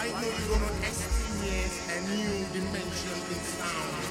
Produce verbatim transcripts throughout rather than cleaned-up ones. Right now you're gonna experience a new dimension in sound.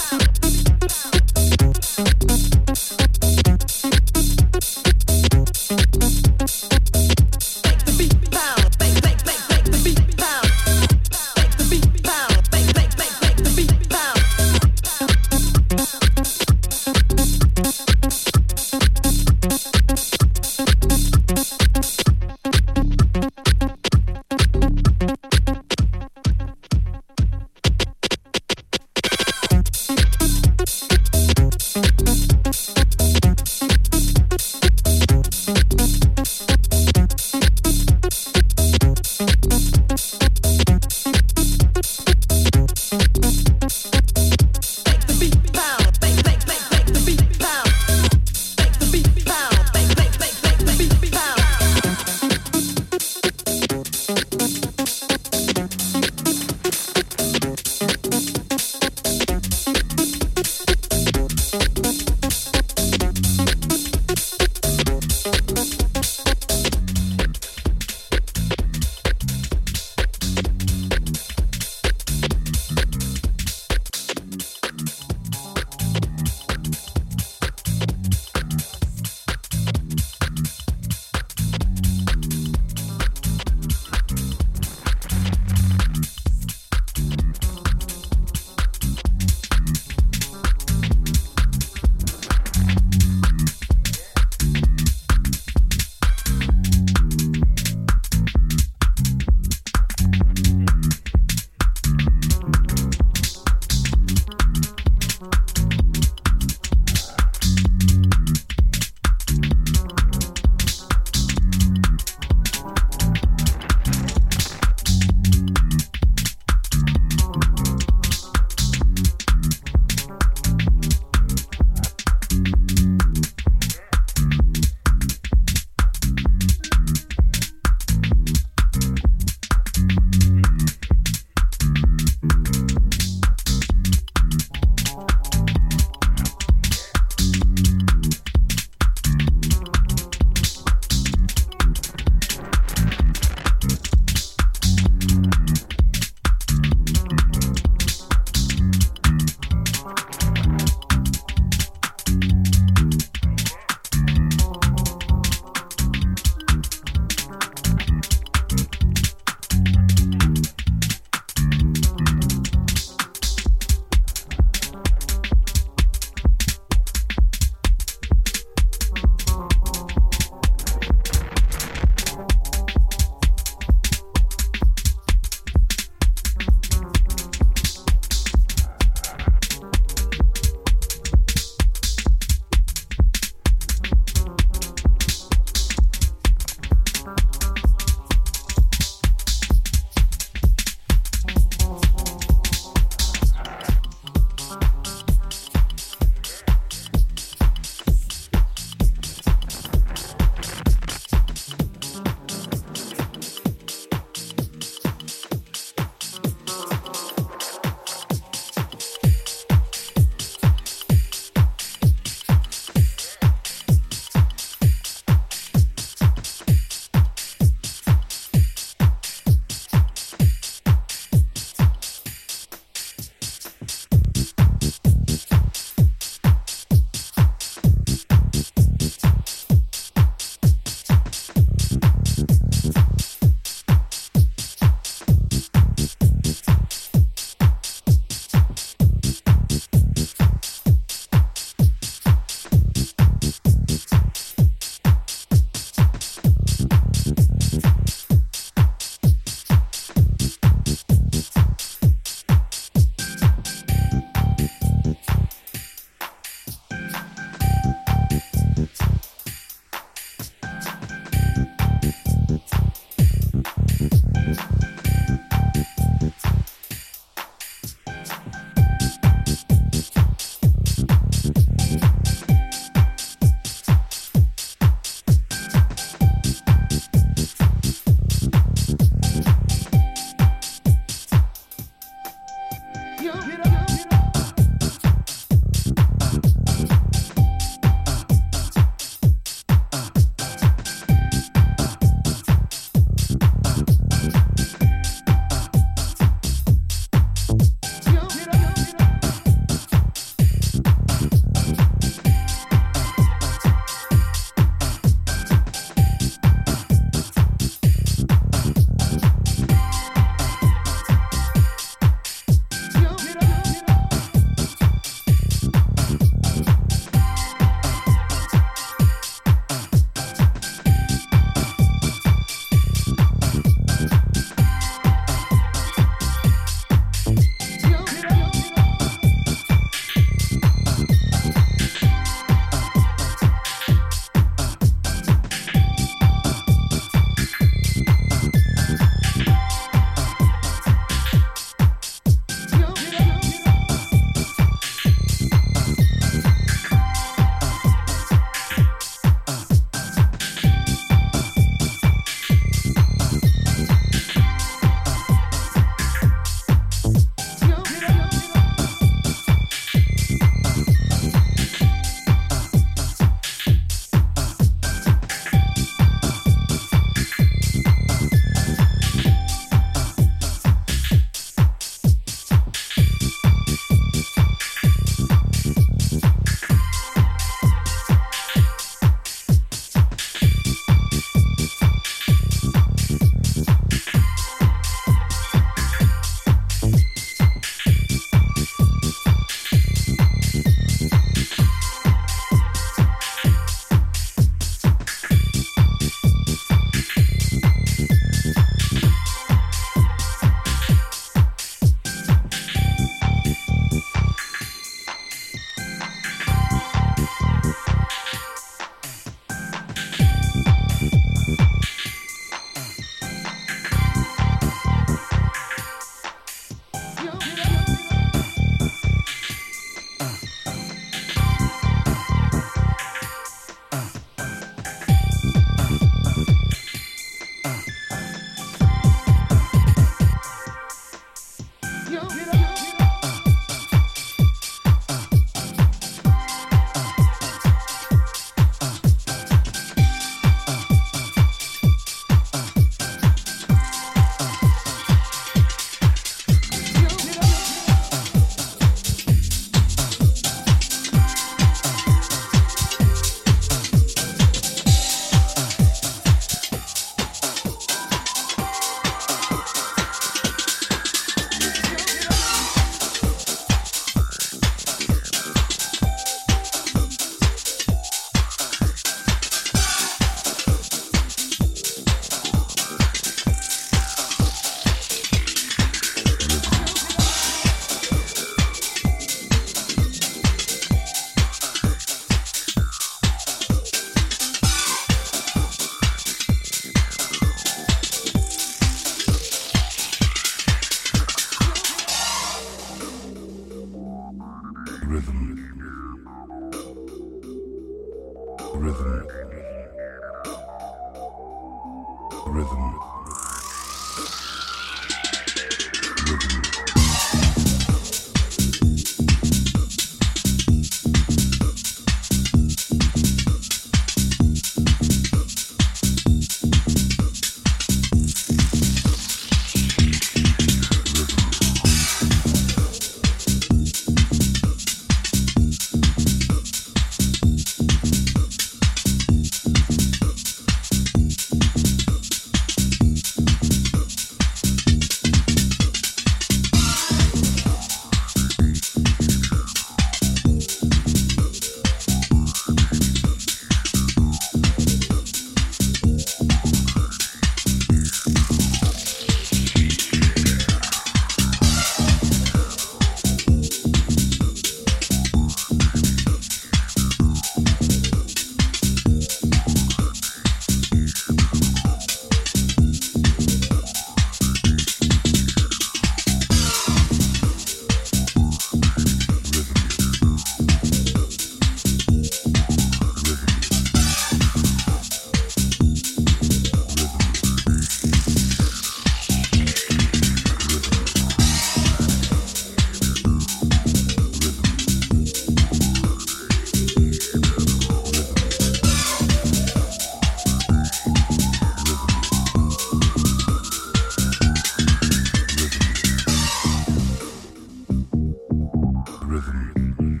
Rhythm.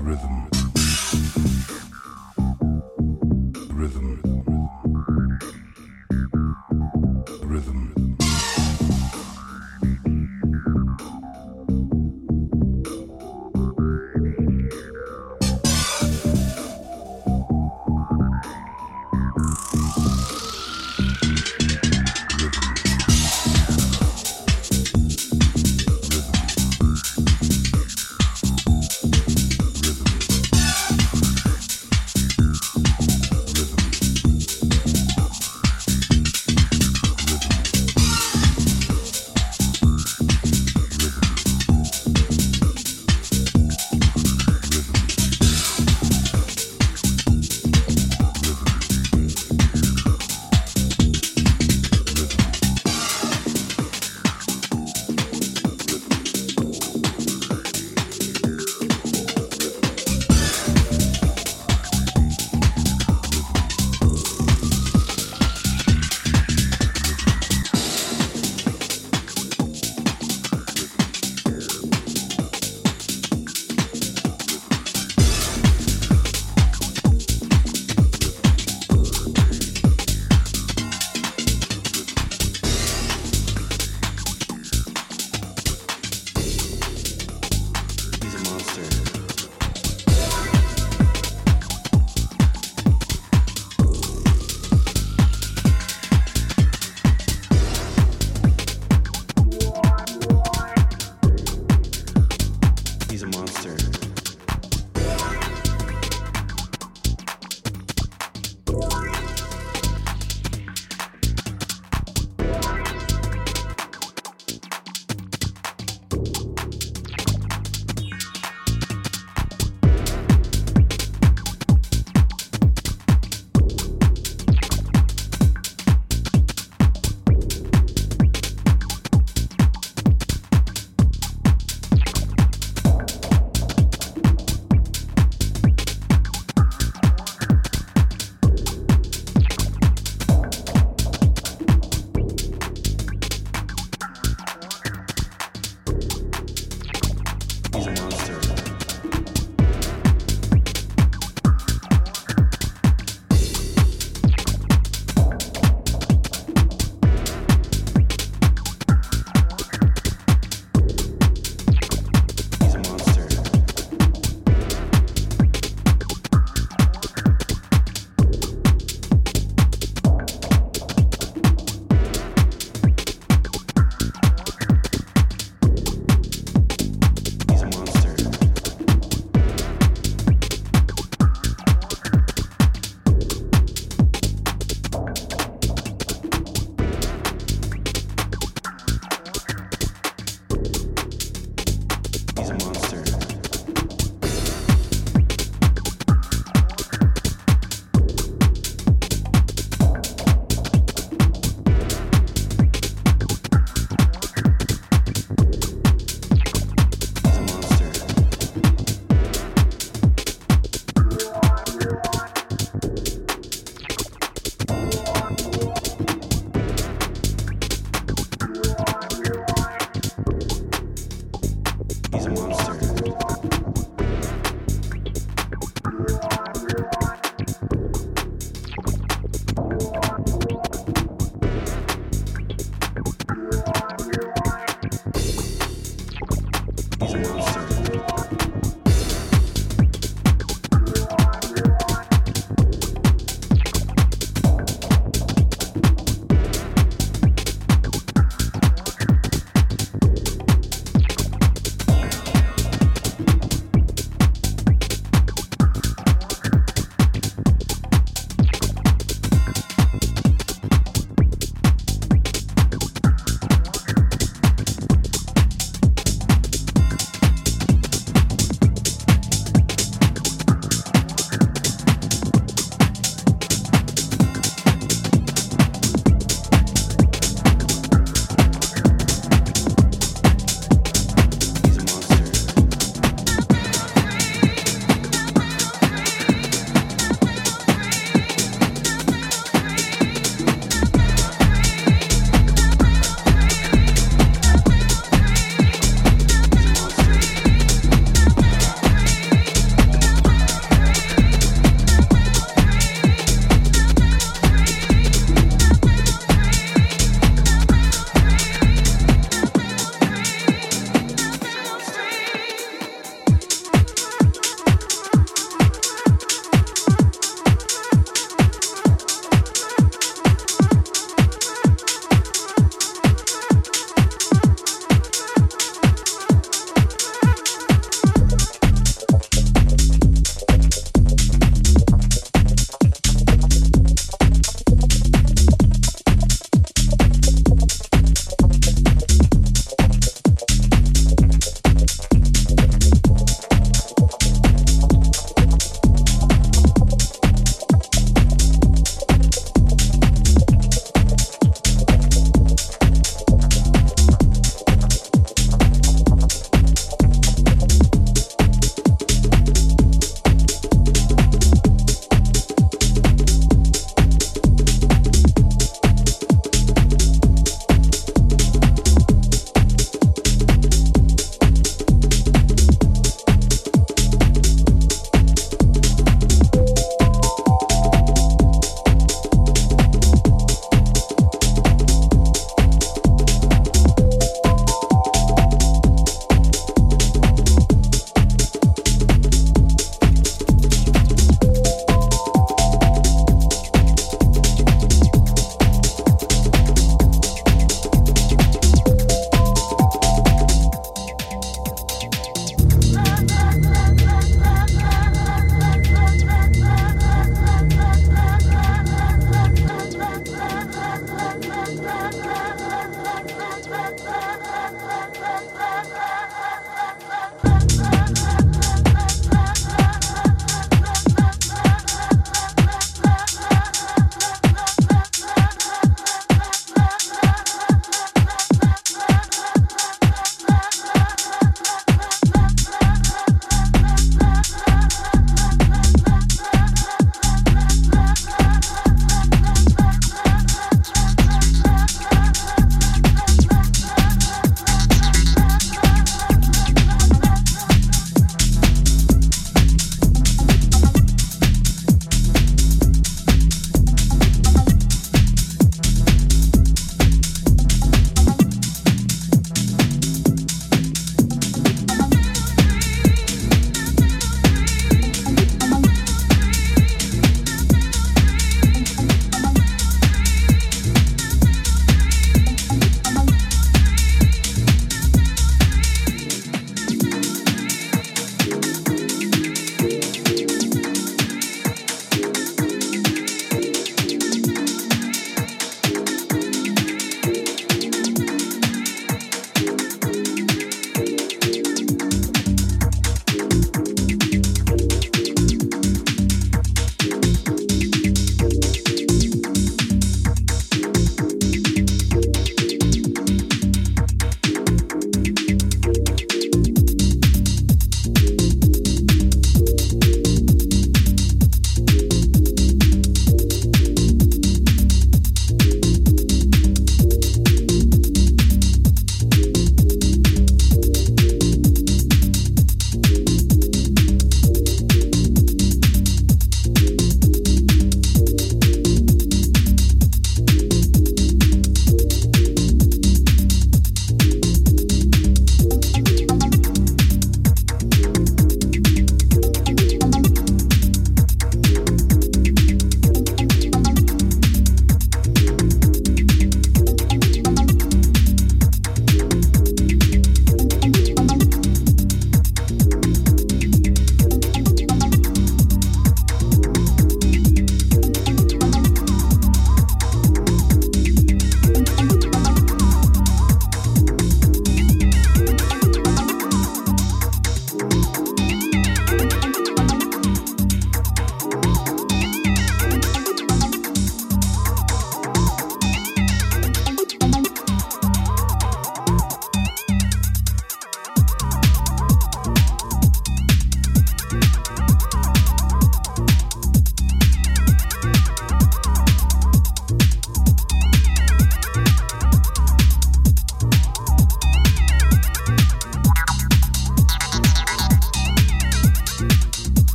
Rhythm. Rhythm. Rhythm.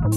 We'll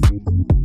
be right back.